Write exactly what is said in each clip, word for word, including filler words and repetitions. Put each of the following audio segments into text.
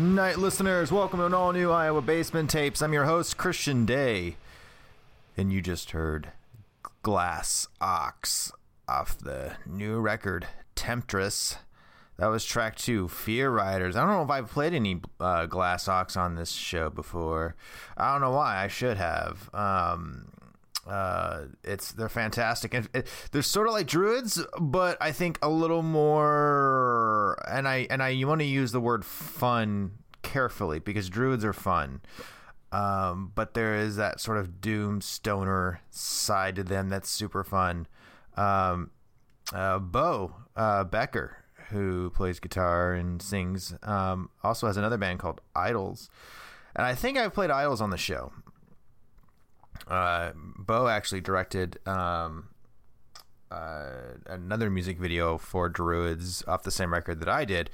night, listeners. Welcome to an all-new Iowa Basement Tapes. I'm your host, Christian Day, and you just heard Glass Ox off the new record, Temptress. That was track two, Fear Riders. I don't know if I've played any uh, Glass Ox on this show before. I don't know why. I should have. Um... uh it's they're fantastic, and they're sort of like Druids, but I think a little more, and i and i you want to use the word fun carefully, because Druids are fun, um but there is that sort of doom stoner side to them that's super fun. um uh Bo uh Becker, who plays guitar and sings, um also has another band called Idols, and I think I've played Idols on the show. Uh, Bo actually directed um, uh, another music video for Druids off the same record that I did,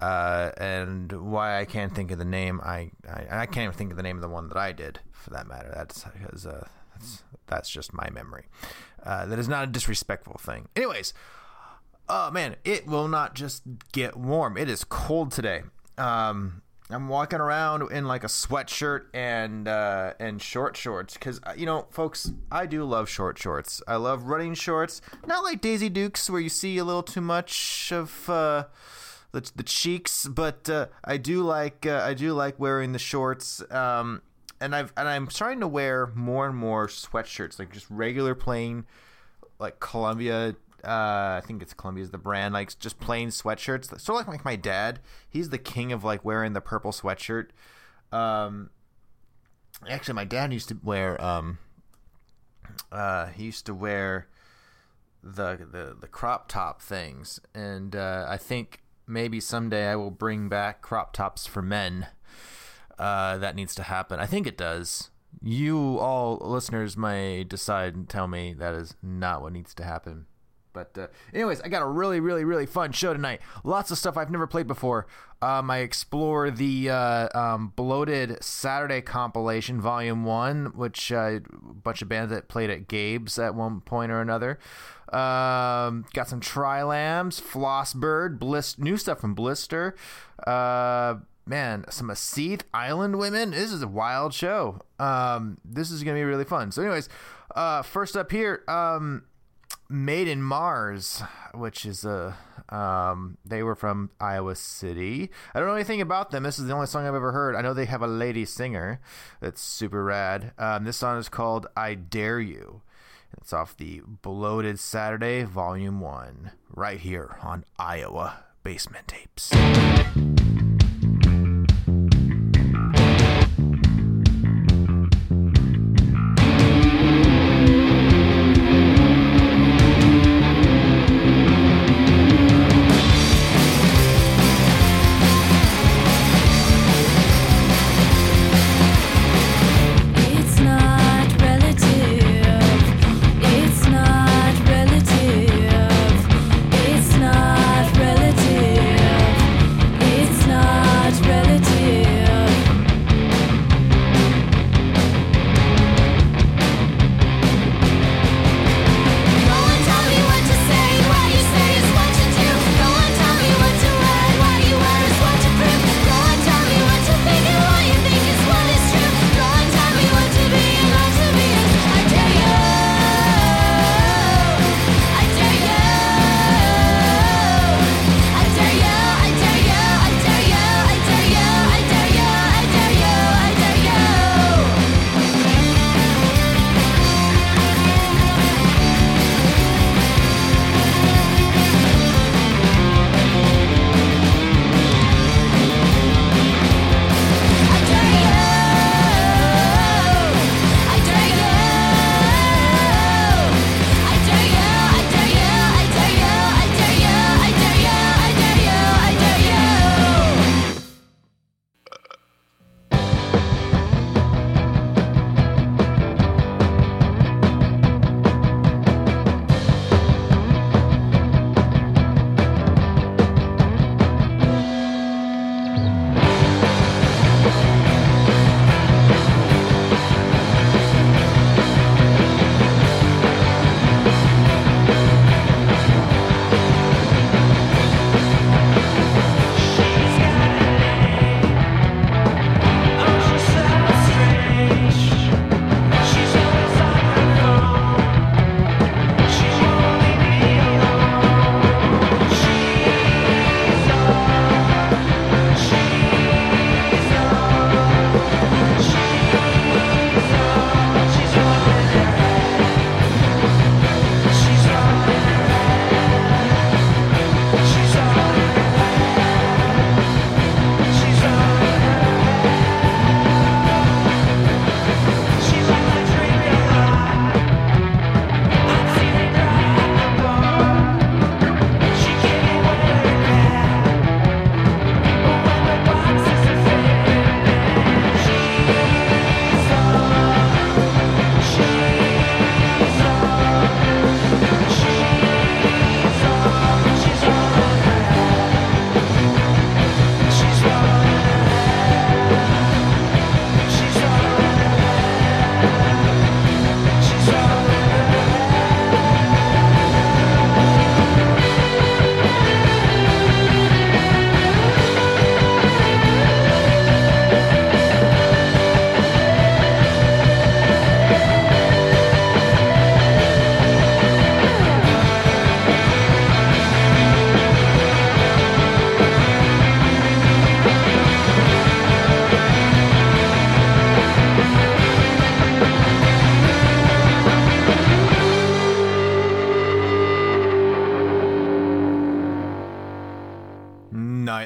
uh, and why I can't think of the name, I, I I can't even think of the name of the one that I did, for that matter. That's because uh, that's, that's just my memory. Uh, that is not a disrespectful thing. Anyways, oh man, it will not just get warm. It is cold today. Um, I'm walking around in like a sweatshirt and uh, and short shorts because, you know, folks, I do love short shorts. I love running shorts. Not like Daisy Dukes, where you see a little too much of uh, the, the cheeks, but uh, I do like uh, I do like wearing the shorts. Um, and I've and I'm starting to wear more and more sweatshirts, like just regular plain, like Columbia. Uh, I think it's Columbia's the brand, like just plain sweatshirts. Sort of like, like my dad. He's the king of like wearing the purple sweatshirt. Um, actually, my dad used to wear. Um, uh, he used to wear the the, the crop top things, and uh, I think maybe someday I will bring back crop tops for men. Uh, that needs to happen. I think it does. You all listeners may decide and tell me that is not what needs to happen. But uh, anyways, I got a really, really, really fun show tonight. Lots of stuff I've never played before. Um, I explore the uh, um, Bloated Saturday compilation, Volume one, which uh, a bunch of bands that played at Gabe's at one point or another. Um, got some Tri-Lams, Flossbird, Blist, new stuff from Blist Her. Uh, man, some Aseethe, Island Women. This is a wild show. Um, this is going to be really fun. So anyways, uh, first up here... Um, Made in Mars, which is a um they were from Iowa City. I don't know anything about them. This is the only song I've ever heard. I know they have a lady singer that's super rad. Um this song is called I Dare You. It's off the Bloated Saturday Volume one, right here on Iowa Basement Tapes.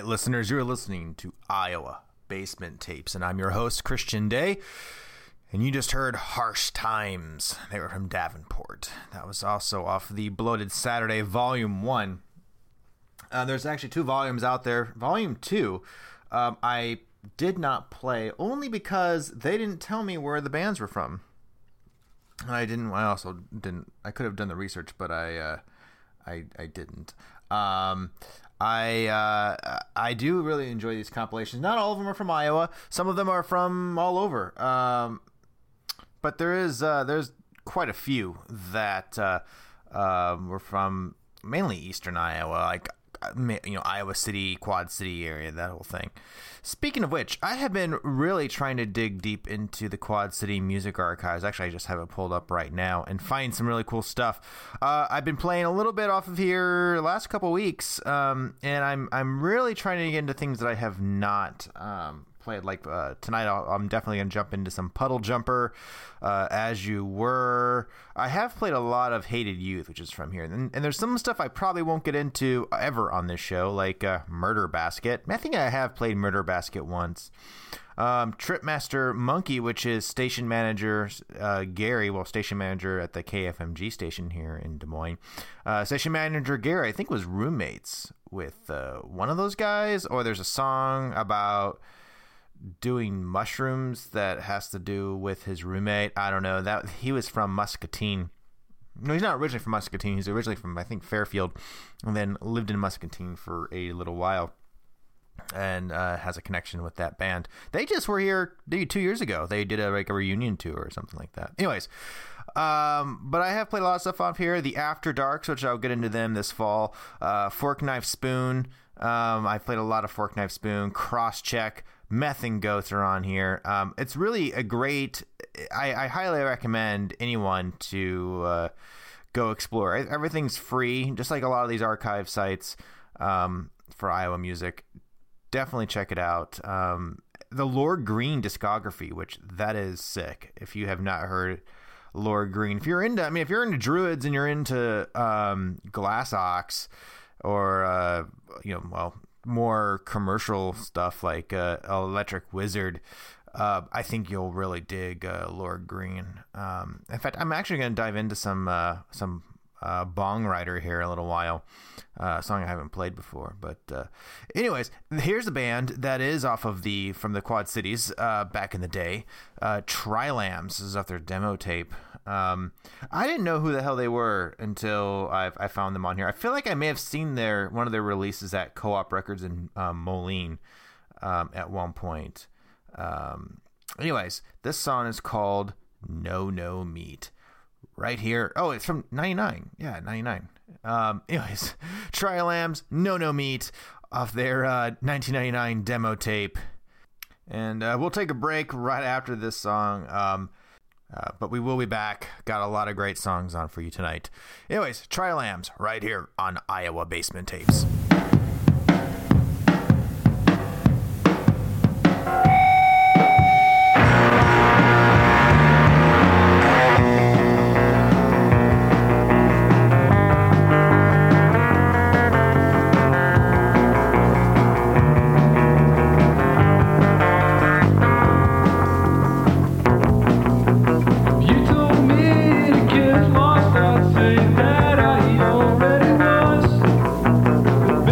listeners, you're listening to Iowa Basement Tapes, and I'm your host, Christian Day. And you just heard Harsh Times. They were from Davenport. That was also off the Bloated Saturday Volume one. Uh, there's actually two volumes out there. Volume two, um, I did not play only because they didn't tell me where the bands were from. And I didn't, I also didn't, I could have done the research, but I, uh, I, I didn't. Um, I uh, I do really enjoy these compilations. Not all of them are from Iowa. Some of them are from all over. Um, but there is uh, there's quite a few that uh, uh, were from mainly eastern Iowa, like you know Iowa City, Quad City area, that whole thing. Speaking of which, I have been really trying to dig deep into the Quad City Music Archives. Actually, I just have it pulled up right now and find some really cool stuff. Uh, I've been playing a little bit off of here the last couple weeks, um, and I'm I'm really trying to get into things that I have not um, played. Like uh, tonight, I'll, I'm definitely going to jump into some Puddle Jumper, uh, As You Were. I have played a lot of Hated Youth, which is from here, and, and there's some stuff I probably won't get into ever on this show, like uh, Murder Basket. I think I have played Murder Basket once. Um, Tripmaster Monkey, which is station manager uh, Gary, well, station manager at the K F M G station here in Des Moines. Uh, station manager Gary, I think, was roommates with uh, one of those guys, or there's a song about doing mushrooms that has to do with his roommate. I don't know. That he was from Muscatine. No, he's not originally from Muscatine. He's originally from, I think, Fairfield, and then lived in Muscatine for a little while. And uh, has a connection with that band. They just were here two years ago. They did a, like a reunion tour or something like that. Anyways, um, but I have played a lot of stuff off here. The After Darks, which I'll get into them this fall. Uh, Fork Knife Spoon. Um, I played a lot of Fork Knife Spoon. Cross Check. Meth and Goats are on here. Um, it's really a great. I, I highly recommend anyone to uh, go explore. Everything's free, just like a lot of these archive sites um, for Iowa music. Definitely check it out. Um, the Lord Green discography, which that is sick. If you have not heard Lord Green, if you're into, I mean, if you're into Druids and you're into um, Glass Ox, or uh, you know, well, more commercial stuff like uh, Electric Wizard, uh, I think you'll really dig uh, Lord Green. Um, in fact, I'm actually going to dive into some uh, some. Uh, Bong Rider here in a little while, uh, a song I haven't played before, but uh, anyways, here's a band that is off of the from the Quad Cities uh, back in the day. uh, Tri-Lams. This is off their demo tape. um, I didn't know who the hell they were until I've, I found them on here. I feel like I may have seen their one of their releases at Co-op Records in um, Moline um, at one point. Um, anyways, this song is called No No Meat. Right here. Oh, it's from ninety-nine. Yeah, ninety-nine. Um, anyways, Tri-Lams, No No Meat, off their uh, nineteen ninety-nine demo tape. And uh, we'll take a break right after this song. Um, uh, but we will be back. Got a lot of great songs on for you tonight. Anyways, Tri-Lams, right here on Iowa Basement Tapes. That I already lost.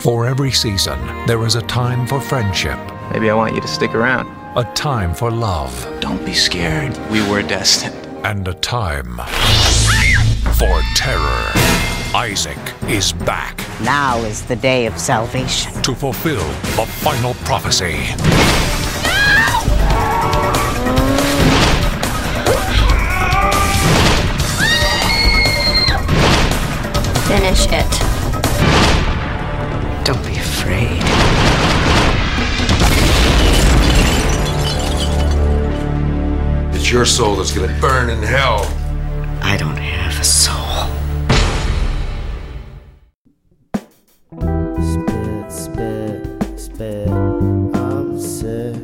For every season, there is a time for friendship. Maybe I want you to stick around. A time for love. Don't be scared. We were destined. And a time for terror. Isaac is back. Now is the day of salvation. To fulfill the final prophecy. No! Finish it. Don't be afraid. It's your soul that's gonna burn in hell. I don't have a soul. Spit, spit, spit. I'm sick.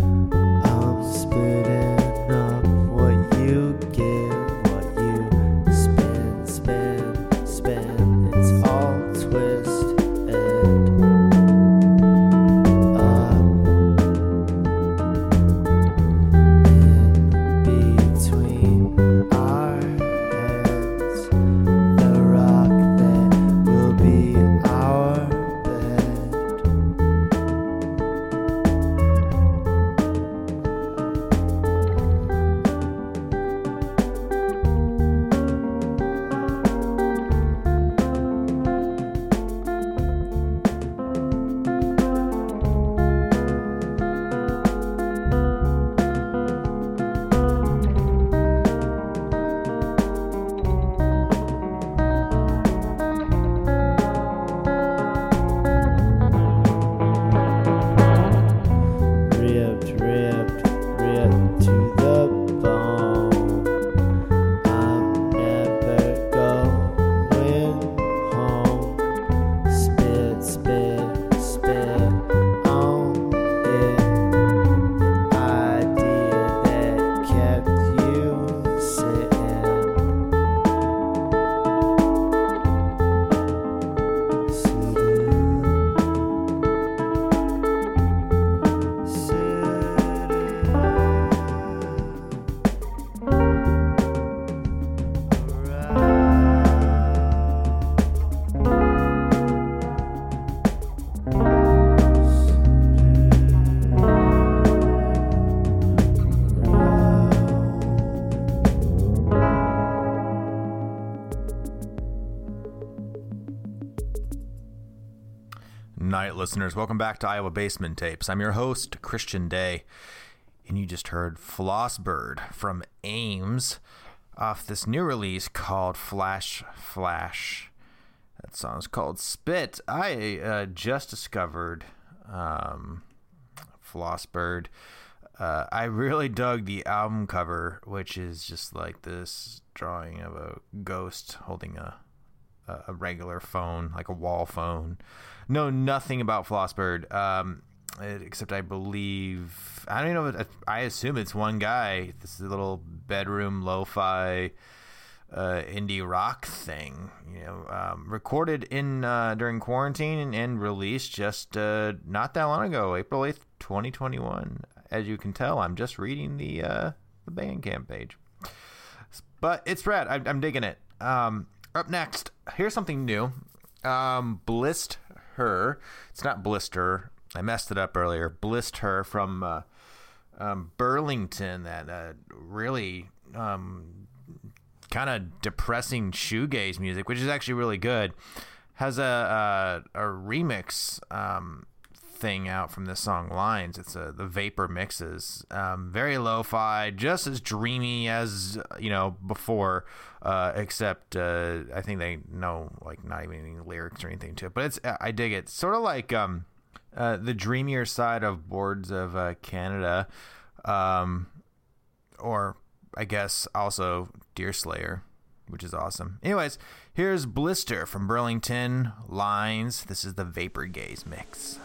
I'm spitting up what you give, what you spin, spin, spin. It's all twist. Listeners, welcome back to Iowa Basement Tapes. I'm your host, Christian Day, and you just heard Flossbird from Ames off this new release called Flash Flash. That song's called Spit. I uh, just discovered um, Flossbird. Uh, I really dug the album cover, which is just like this drawing of a ghost holding a a regular phone, like a wall phone. Know nothing about Flossbird, um, except I believe, I don't know, I assume it's one guy, this little bedroom lo-fi uh, indie rock thing, you know, um, recorded in uh, during quarantine and, and released just uh, not that long ago, April eighth, twenty twenty-one. As you can tell, I'm just reading the uh, the Bandcamp page, but it's rad. I, I'm digging it. Um, up next, here's something new. Um, Blist Her. It's not Blister. I messed it up earlier. Blist Her from uh, um, Burlington, that uh, really um, kind of depressing shoegaze music, which is actually really good. Has a a, a remix um, thing out from this song, Lines. It's a, the Vapor Mixes. Um, very lo-fi, just as dreamy as, you know, before. Uh, except uh, I think they know, like, not even any lyrics or anything to it, but it's I dig it. Sort of like um, uh, the dreamier side of Boards of uh, Canada, um, or I guess also Deerslayer, which is awesome. Anyways, here's Blister from Burlington, Lines. This is the Vapor Gaze mix.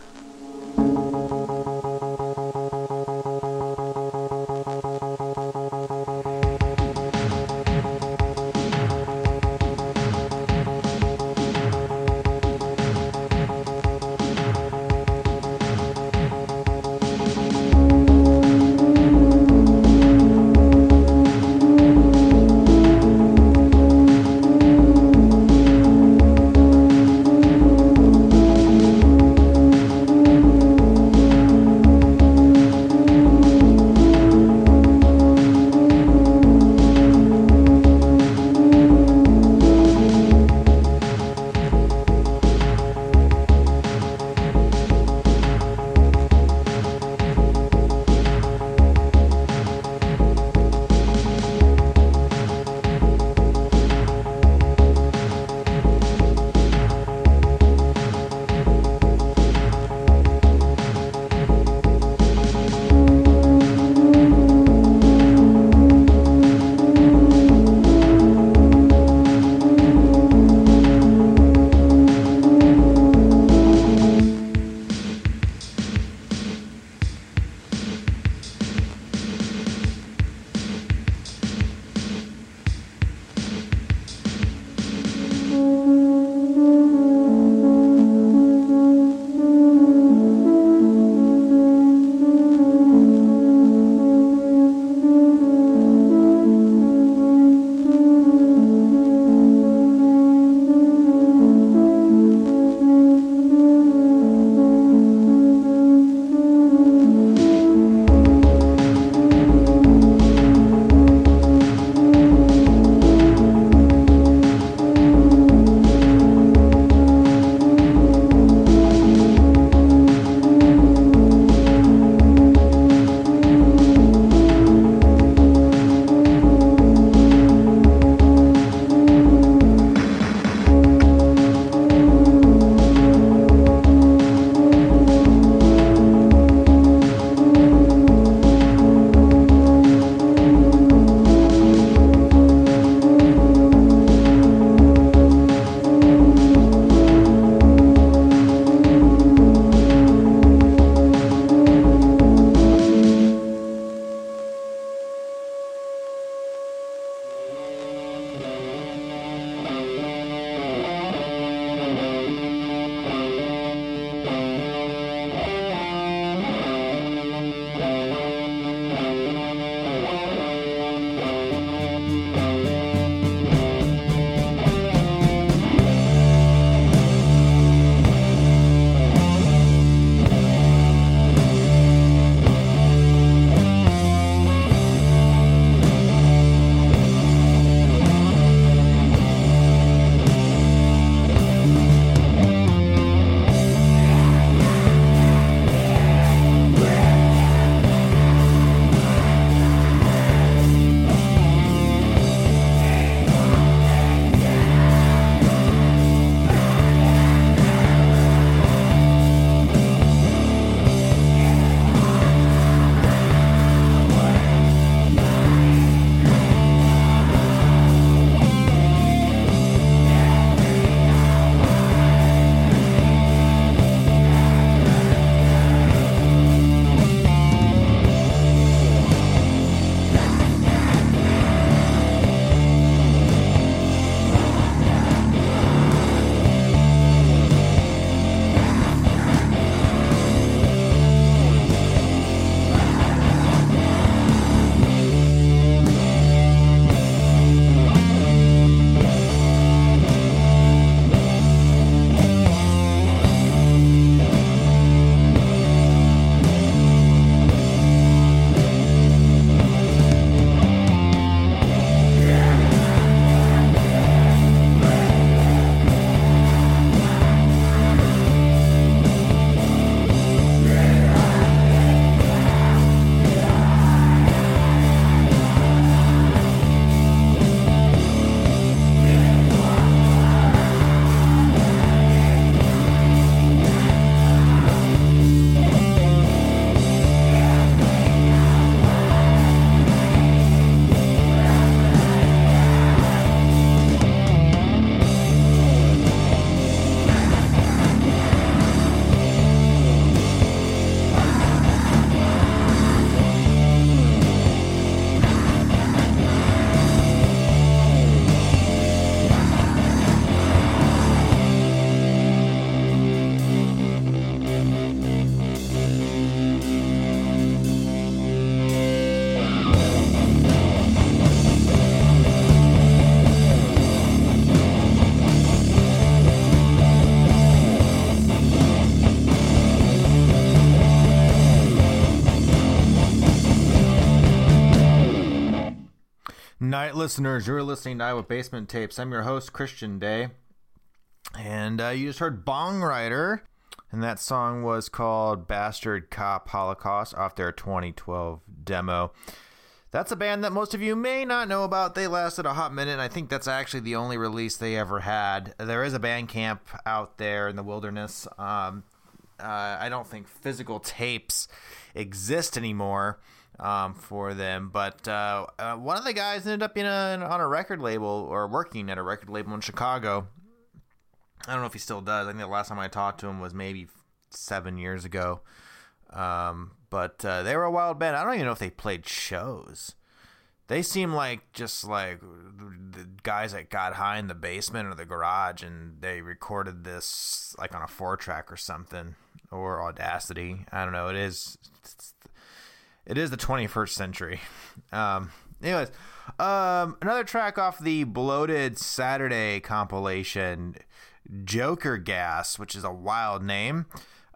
listeners, you're listening to Iowa Basement Tapes. I'm your host, Christian Day. And uh, you just heard Bong Rider, and that song was called Bastard Cop Holocaust off their twenty twelve demo. That's a band that most of you may not know about. They lasted a hot minute, and I think that's actually the only release they ever had. There is a band camp out there in the wilderness. Um, uh, I don't think physical tapes exist anymore um, for them, but uh, uh, one of the guys ended up in a, on a record label or working at a record label in Chicago. I don't know if he still does. I think the last time I talked to him was maybe seven years ago. Um, but uh, they were a wild band. I don't even know if they played shows. They seem like just like the guys that got high in the basement or the garage, and they recorded this like on a four track or something, or Audacity. I don't know. It is it is the twenty-first century. Um, anyways, um, another track off the Bloated Saturday compilation, Joker Gas, which is a wild name.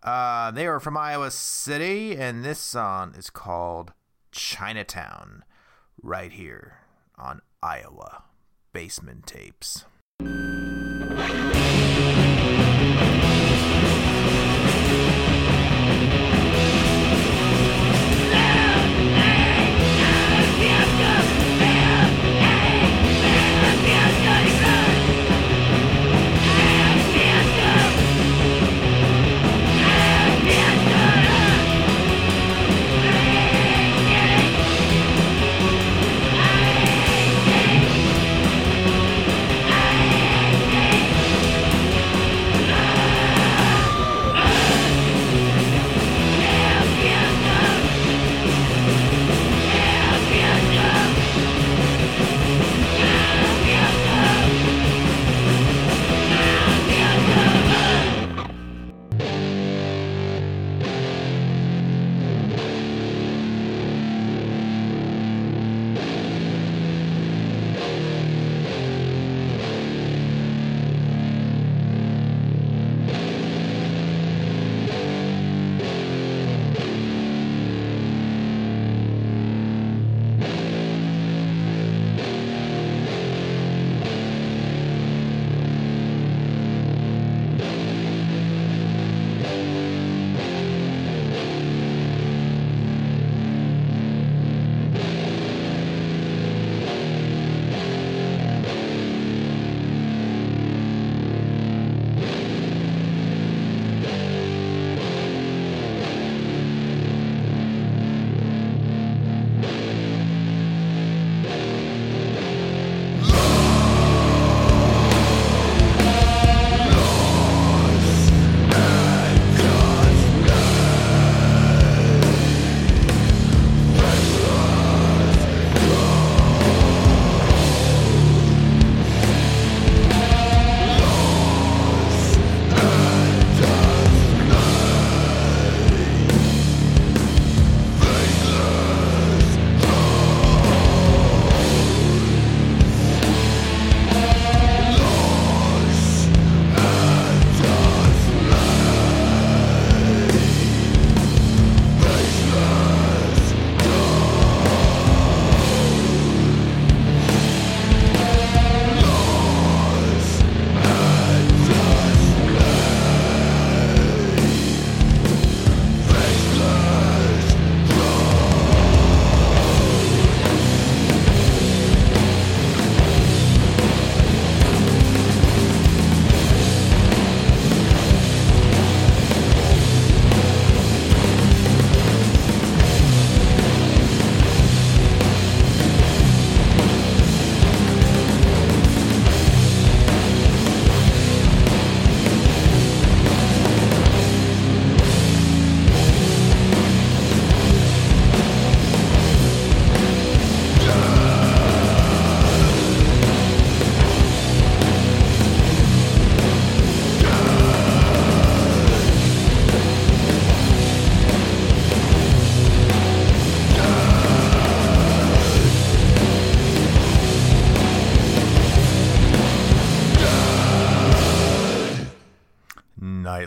Uh, they are from Iowa City, and this song is called Chinatown, right here on Iowa Basement Tapes.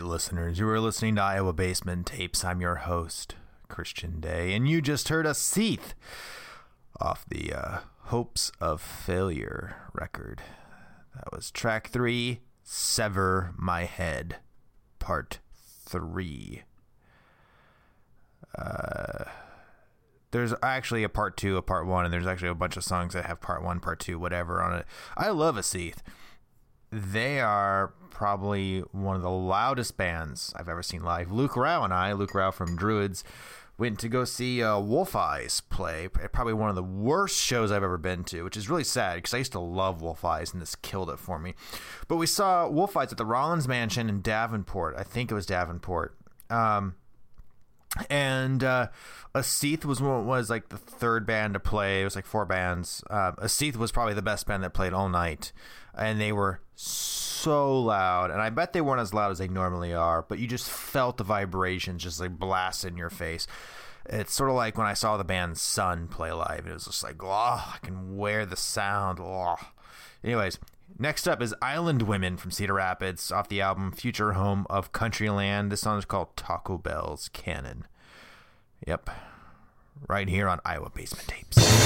Listeners, you are listening to Iowa Basement Tapes. I'm your host, Christian Day, and you just heard Aseethe off the uh, Hopes of Failure record. That was track three, Sever My Head, part three. Uh, there's actually a part two, a part one, and there's actually a bunch of songs that have part one, part two, whatever on it. I love Aseethe. They are probably one of the loudest bands I've ever seen live. Luke Rao and I, Luke Rao from Druids, went to go see uh, Wolf Eyes play. Probably one of the worst shows I've ever been to, which is really sad because I used to love Wolf Eyes, and this killed it for me. But we saw Wolf Eyes at the Rollins Mansion in Davenport. I think it was Davenport. Um, and uh, Aseethe was was like the third band to play. It was like four bands. Uh, Aseethe was probably the best band that played all night, and they were so loud, and I bet they weren't as loud as they normally are, but you just felt the vibrations just like blast in your face. It's sort of like when I saw the band Sun play live. It was just like, oh, I can wear the sound. Oh. Anyways, next up is Island Women from Cedar Rapids off the album Future Home of Countryland. This song is called Taco Bell's Cannon. Yep, right here on Iowa Basement Tapes.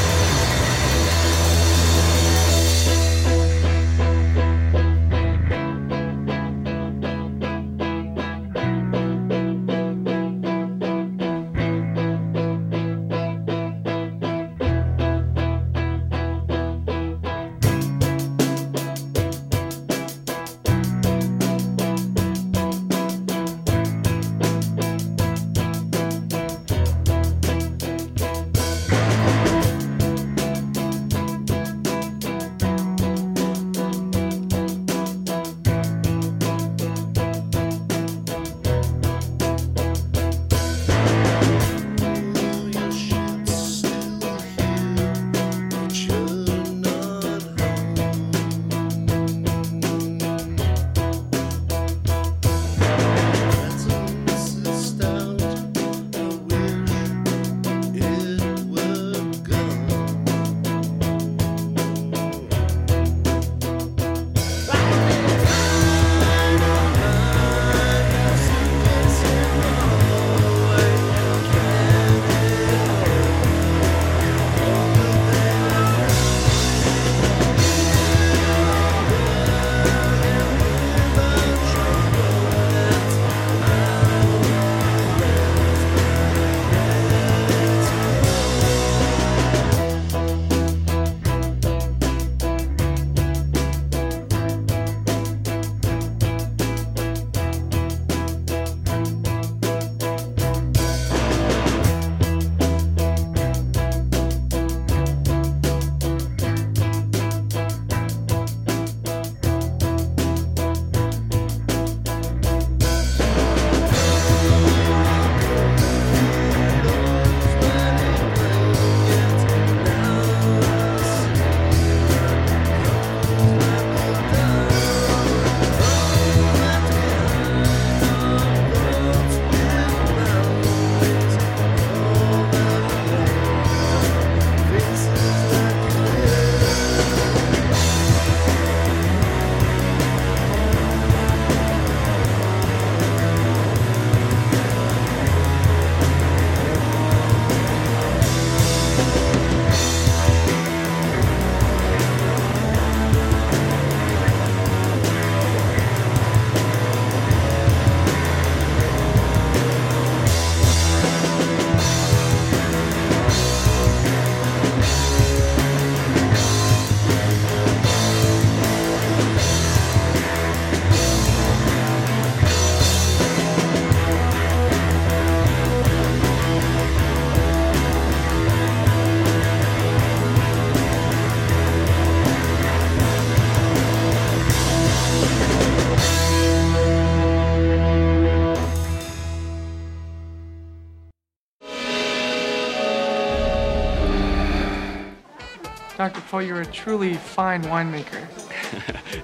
Doctor Poe, you're a truly fine winemaker.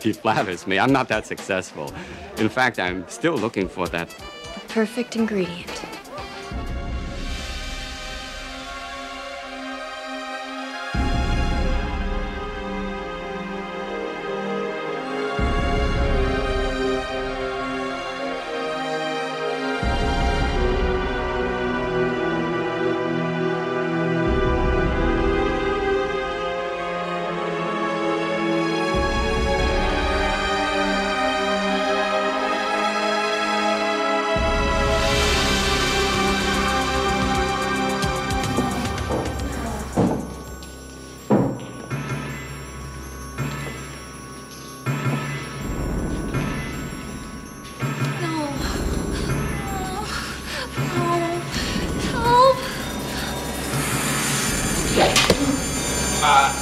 He flatters me. I'm not that successful. In fact, I'm still looking for that... the perfect ingredient. spot.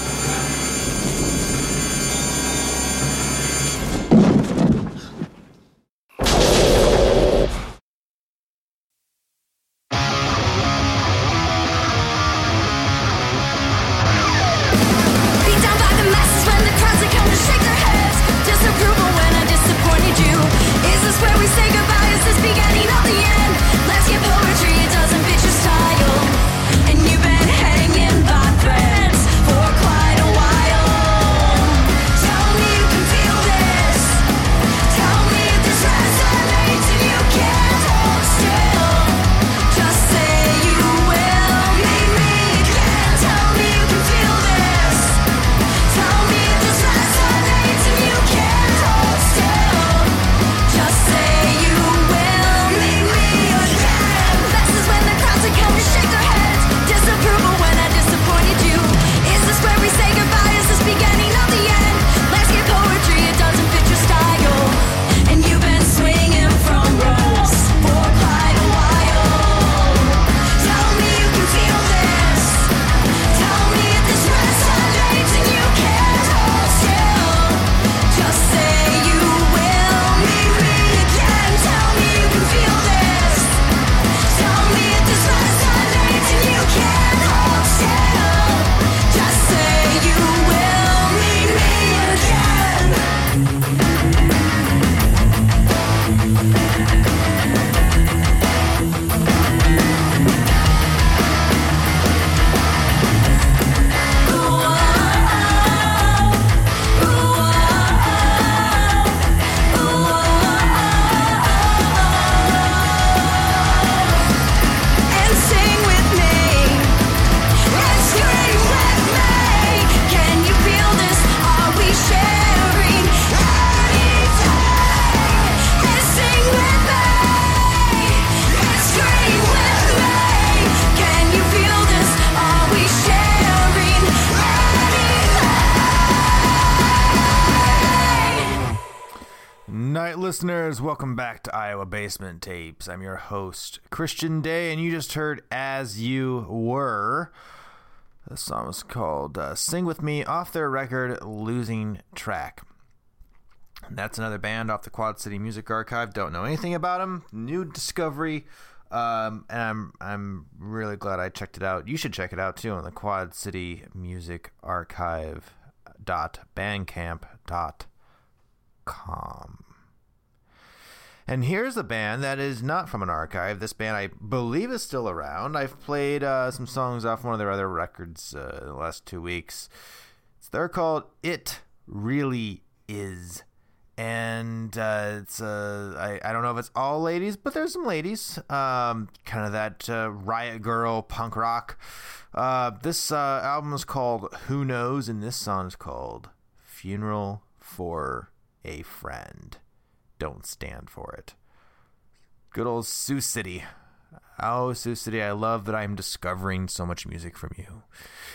Listeners, welcome back to Iowa Basement Tapes. I'm your host, Christian Day, and you just heard As You Were. The song was called uh, Sing With Me, off their record, Losing Track. And that's another band off the Quad City Music Archive. Don't know anything about them. New discovery, um, and I'm, I'm really glad I checked it out. You should check it out, too, on the Quad City Music Archive dot bandcamp dot com. And here's a band that is not from an archive. This band, I believe, is still around. I've played uh, some songs off one of their other records uh, in the last two weeks. So they're called It Really Is. And uh, it's uh, I, I don't know if it's all ladies, but there's some ladies. Um, kind of that uh, riot girl punk rock. Uh, this uh, album is called Who Knows, and this song is called Funeral for a Friend. Don't stand for it. Good old Sioux City. Oh, Sioux City, I love that I'm discovering so much music from you.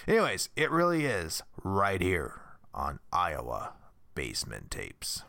Anyways, It Really Is, right here on Iowa Basement Tapes.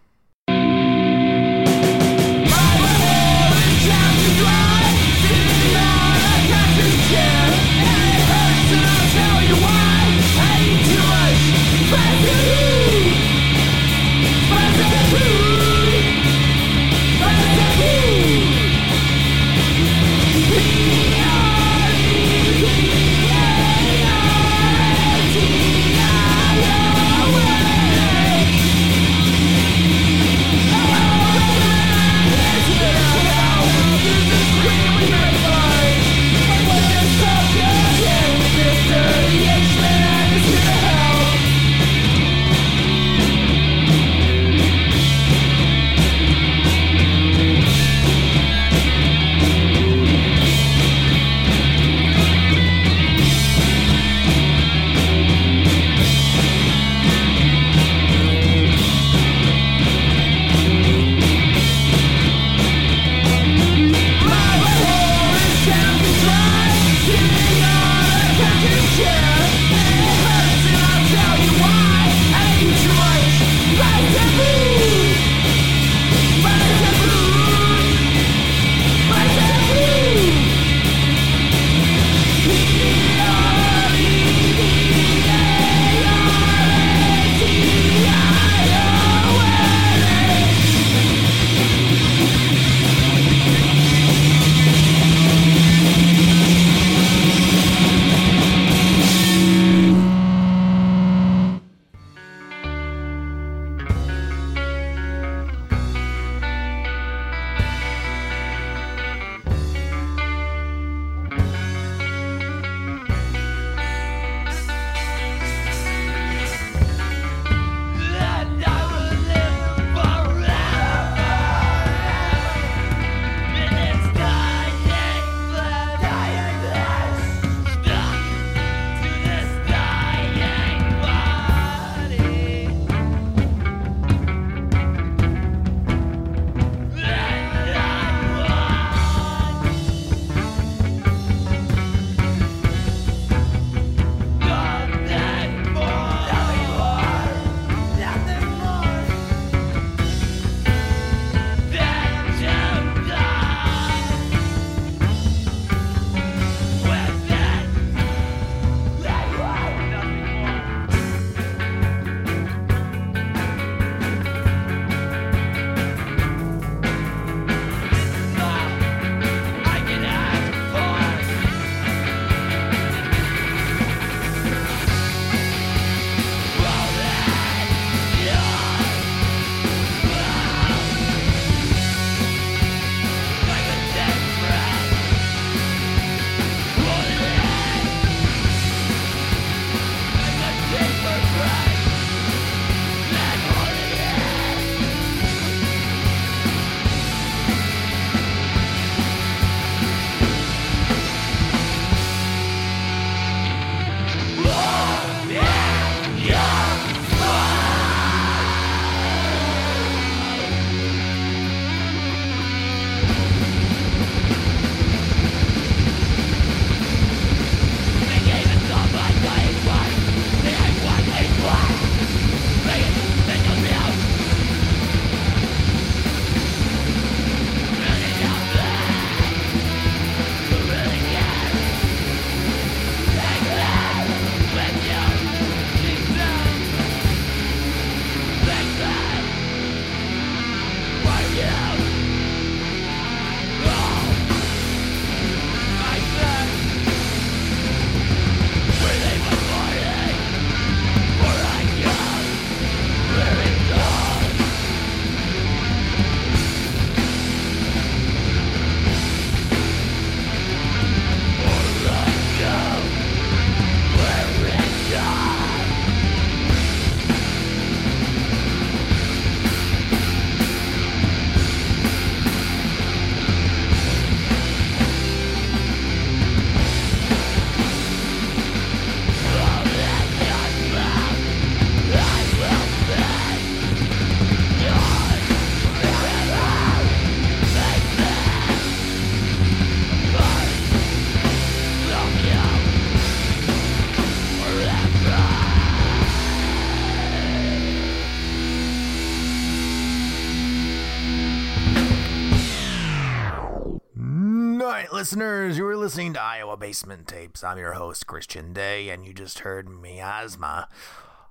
listeners, you were listening to Iowa Basement Tapes. I'm your host, Christian Day, and you just heard Miasma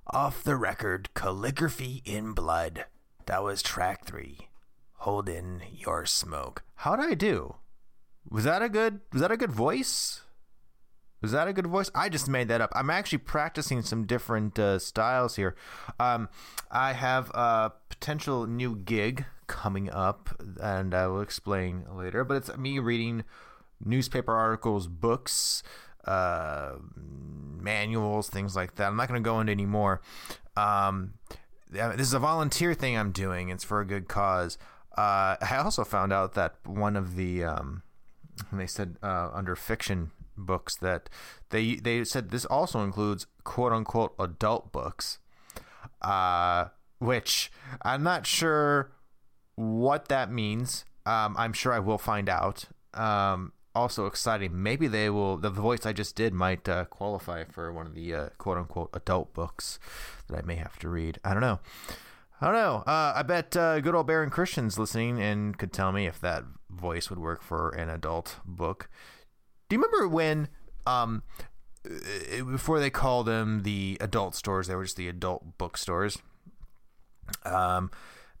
off the record Calligraphy in Blood. That was track three, Hold In Your Smoke. How'd I do? Was that a good, was that a good voice? Was that a good voice? I just made that up. I'm actually practicing some different uh, styles here. Um, I have a potential new gig coming up, and I will explain later. But it's me reading newspaper articles, books, uh, manuals, things like that. I'm not going to go into any more. Um, this is a volunteer thing I'm doing. It's for a good cause. Uh, I also found out that one of the, um, they said uh, under fiction books that they they said this also includes quote unquote adult books, uh, which I'm not sure what that means. Um, I'm sure I will find out. Um, also exciting. Maybe they will. The voice I just did might uh, qualify for one of the uh, quote unquote adult books that I may have to read. I don't know. I don't know. Uh, I bet uh, good old Baron Christian's listening and could tell me if that voice would work for an adult book. Do you remember when, um, before they called them the adult stores, they were just the adult bookstores, um,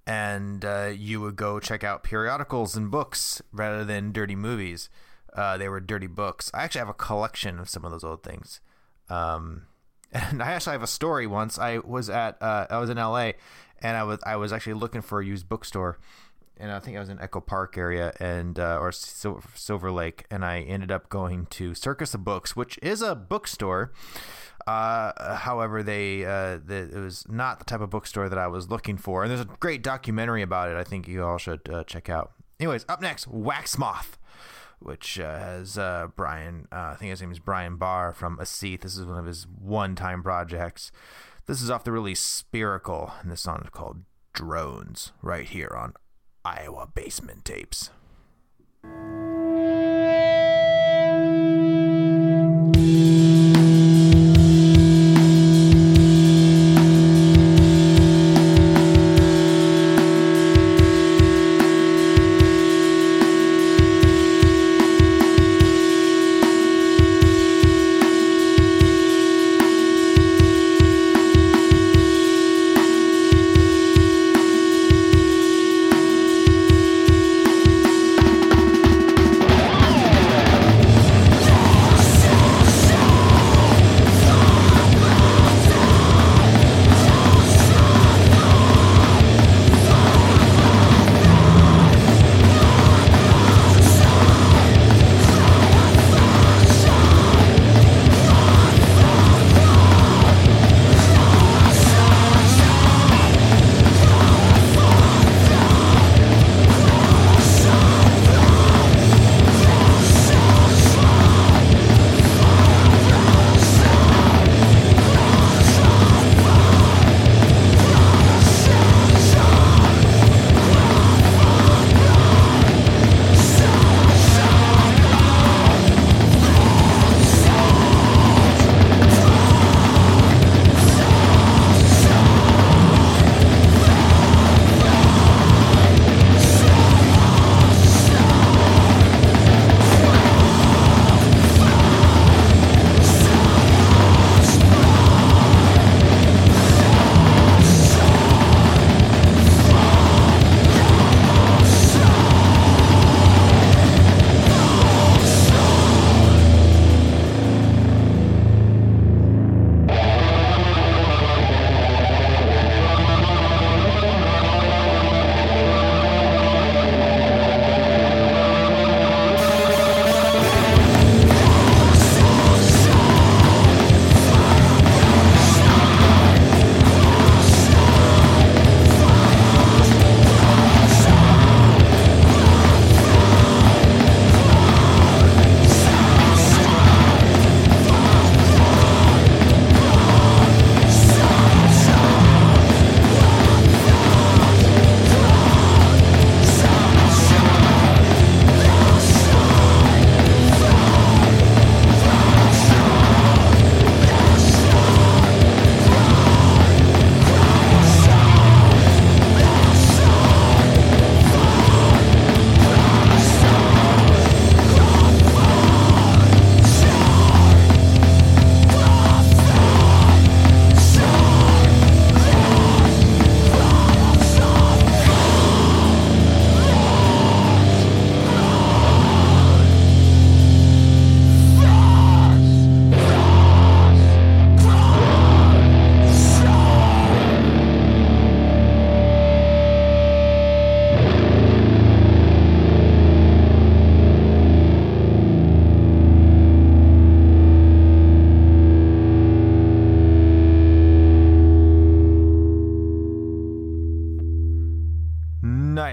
and uh, you would go check out periodicals and books rather than dirty movies. Uh, they were dirty books. I actually have a collection of some of those old things, um, and I actually have a story. Once I was at, uh, I was in L A, and I was I was actually looking for a used bookstore. And I think I was in Echo Park area and uh, or Sil- Silver Lake, and I ended up going to Circus of Books, which is a bookstore. Uh, however, they uh, the, it was not the type of bookstore that I was looking for. And there's a great documentary about it I think you all should uh, check out. Anyways, up next, Wax Moth, which uh, has uh, Brian, uh, I think his name is Brian Barr from Aseethe. This is one of his one-time projects. This is off the release Spherical, and this song is called Drones, right here on Iowa Basement Tapes.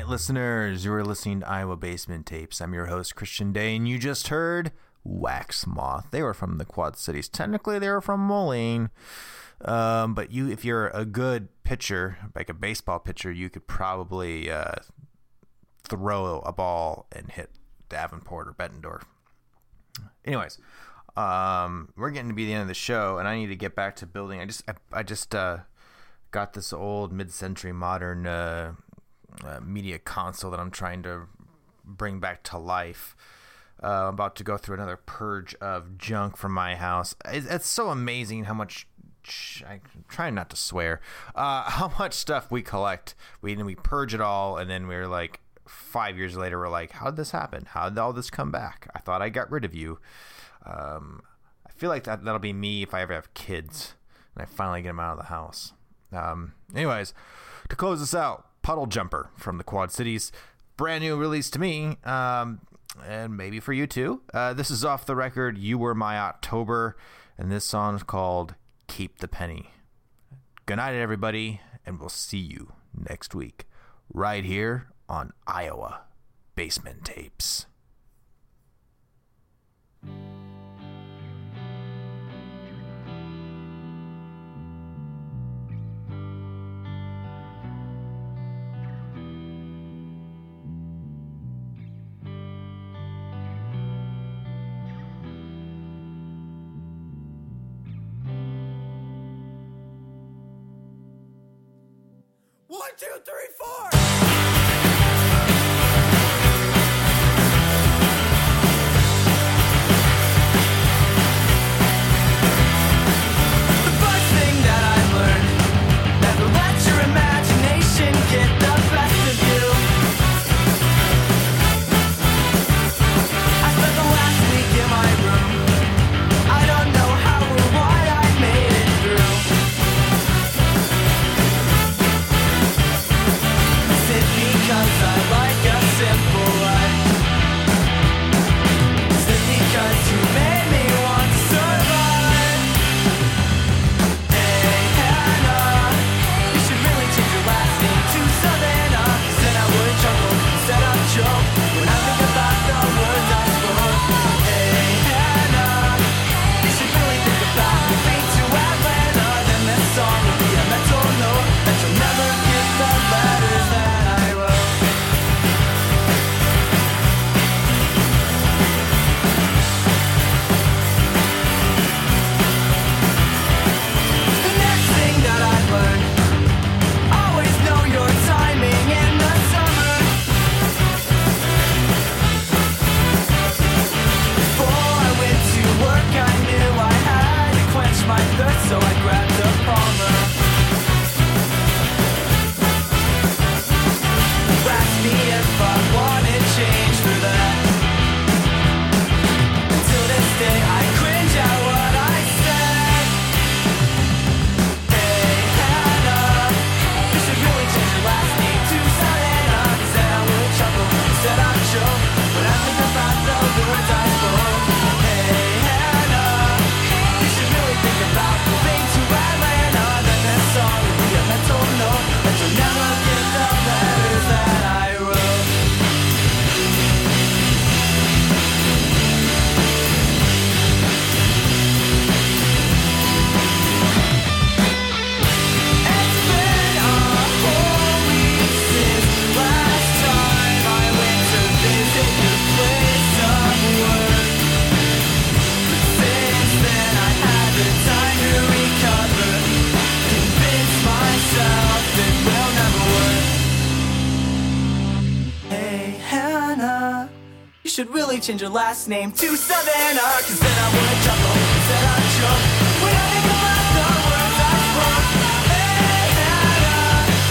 listeners, you are listening to Iowa Basement Tapes. I'm your host, Christian Day, and you just heard Wax Moth. They were from the Quad Cities. Technically, they were from Moline. Um, but you, if you're a good pitcher, like a baseball pitcher, you could probably uh, throw a ball and hit Davenport or Bettendorf. Anyways, um, we're getting to be the end of the show, and I need to get back to building. I just, I, I just uh, got this old mid-century modern uh, uh, media console that I'm trying to bring back to life. Uh, I'm about to go through another purge of junk from my house. It's, it's so amazing how much. I try not to swear. Uh, how much stuff we collect, we and we purge it all, and then we're like five years later, we're like, "How'd this happen? How did all this come back? I thought I got rid of you." Um, I feel like that that'll be me if I ever have kids and I finally get them out of the house. Um, anyways, to close this out, Puddle Jumper from the Quad Cities, brand new release to me, um, and maybe for you too. Uh, this is off the record. You Were My October, and this song is called Keep the Penny. Good night, everybody, and we'll see you next week right here on Iowa Basement Tapes. One, two, three, four! Should really change your last name to Savannah, 'cause then I wouldn't jump over, then I'd jump. When I think about the words I spoke, hey,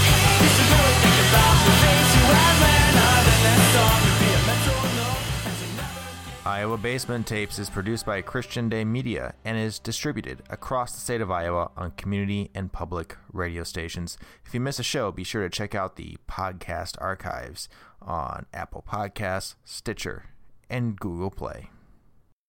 Hannah, you should really think about the things you Atlanta, then that song would be a mental note. Iowa Basement Tapes is produced by Christian Day Media and is distributed across the state of Iowa on community and public radio stations. If you miss a show, be sure to check out the podcast archives on Apple Podcasts, Stitcher, and Google Play.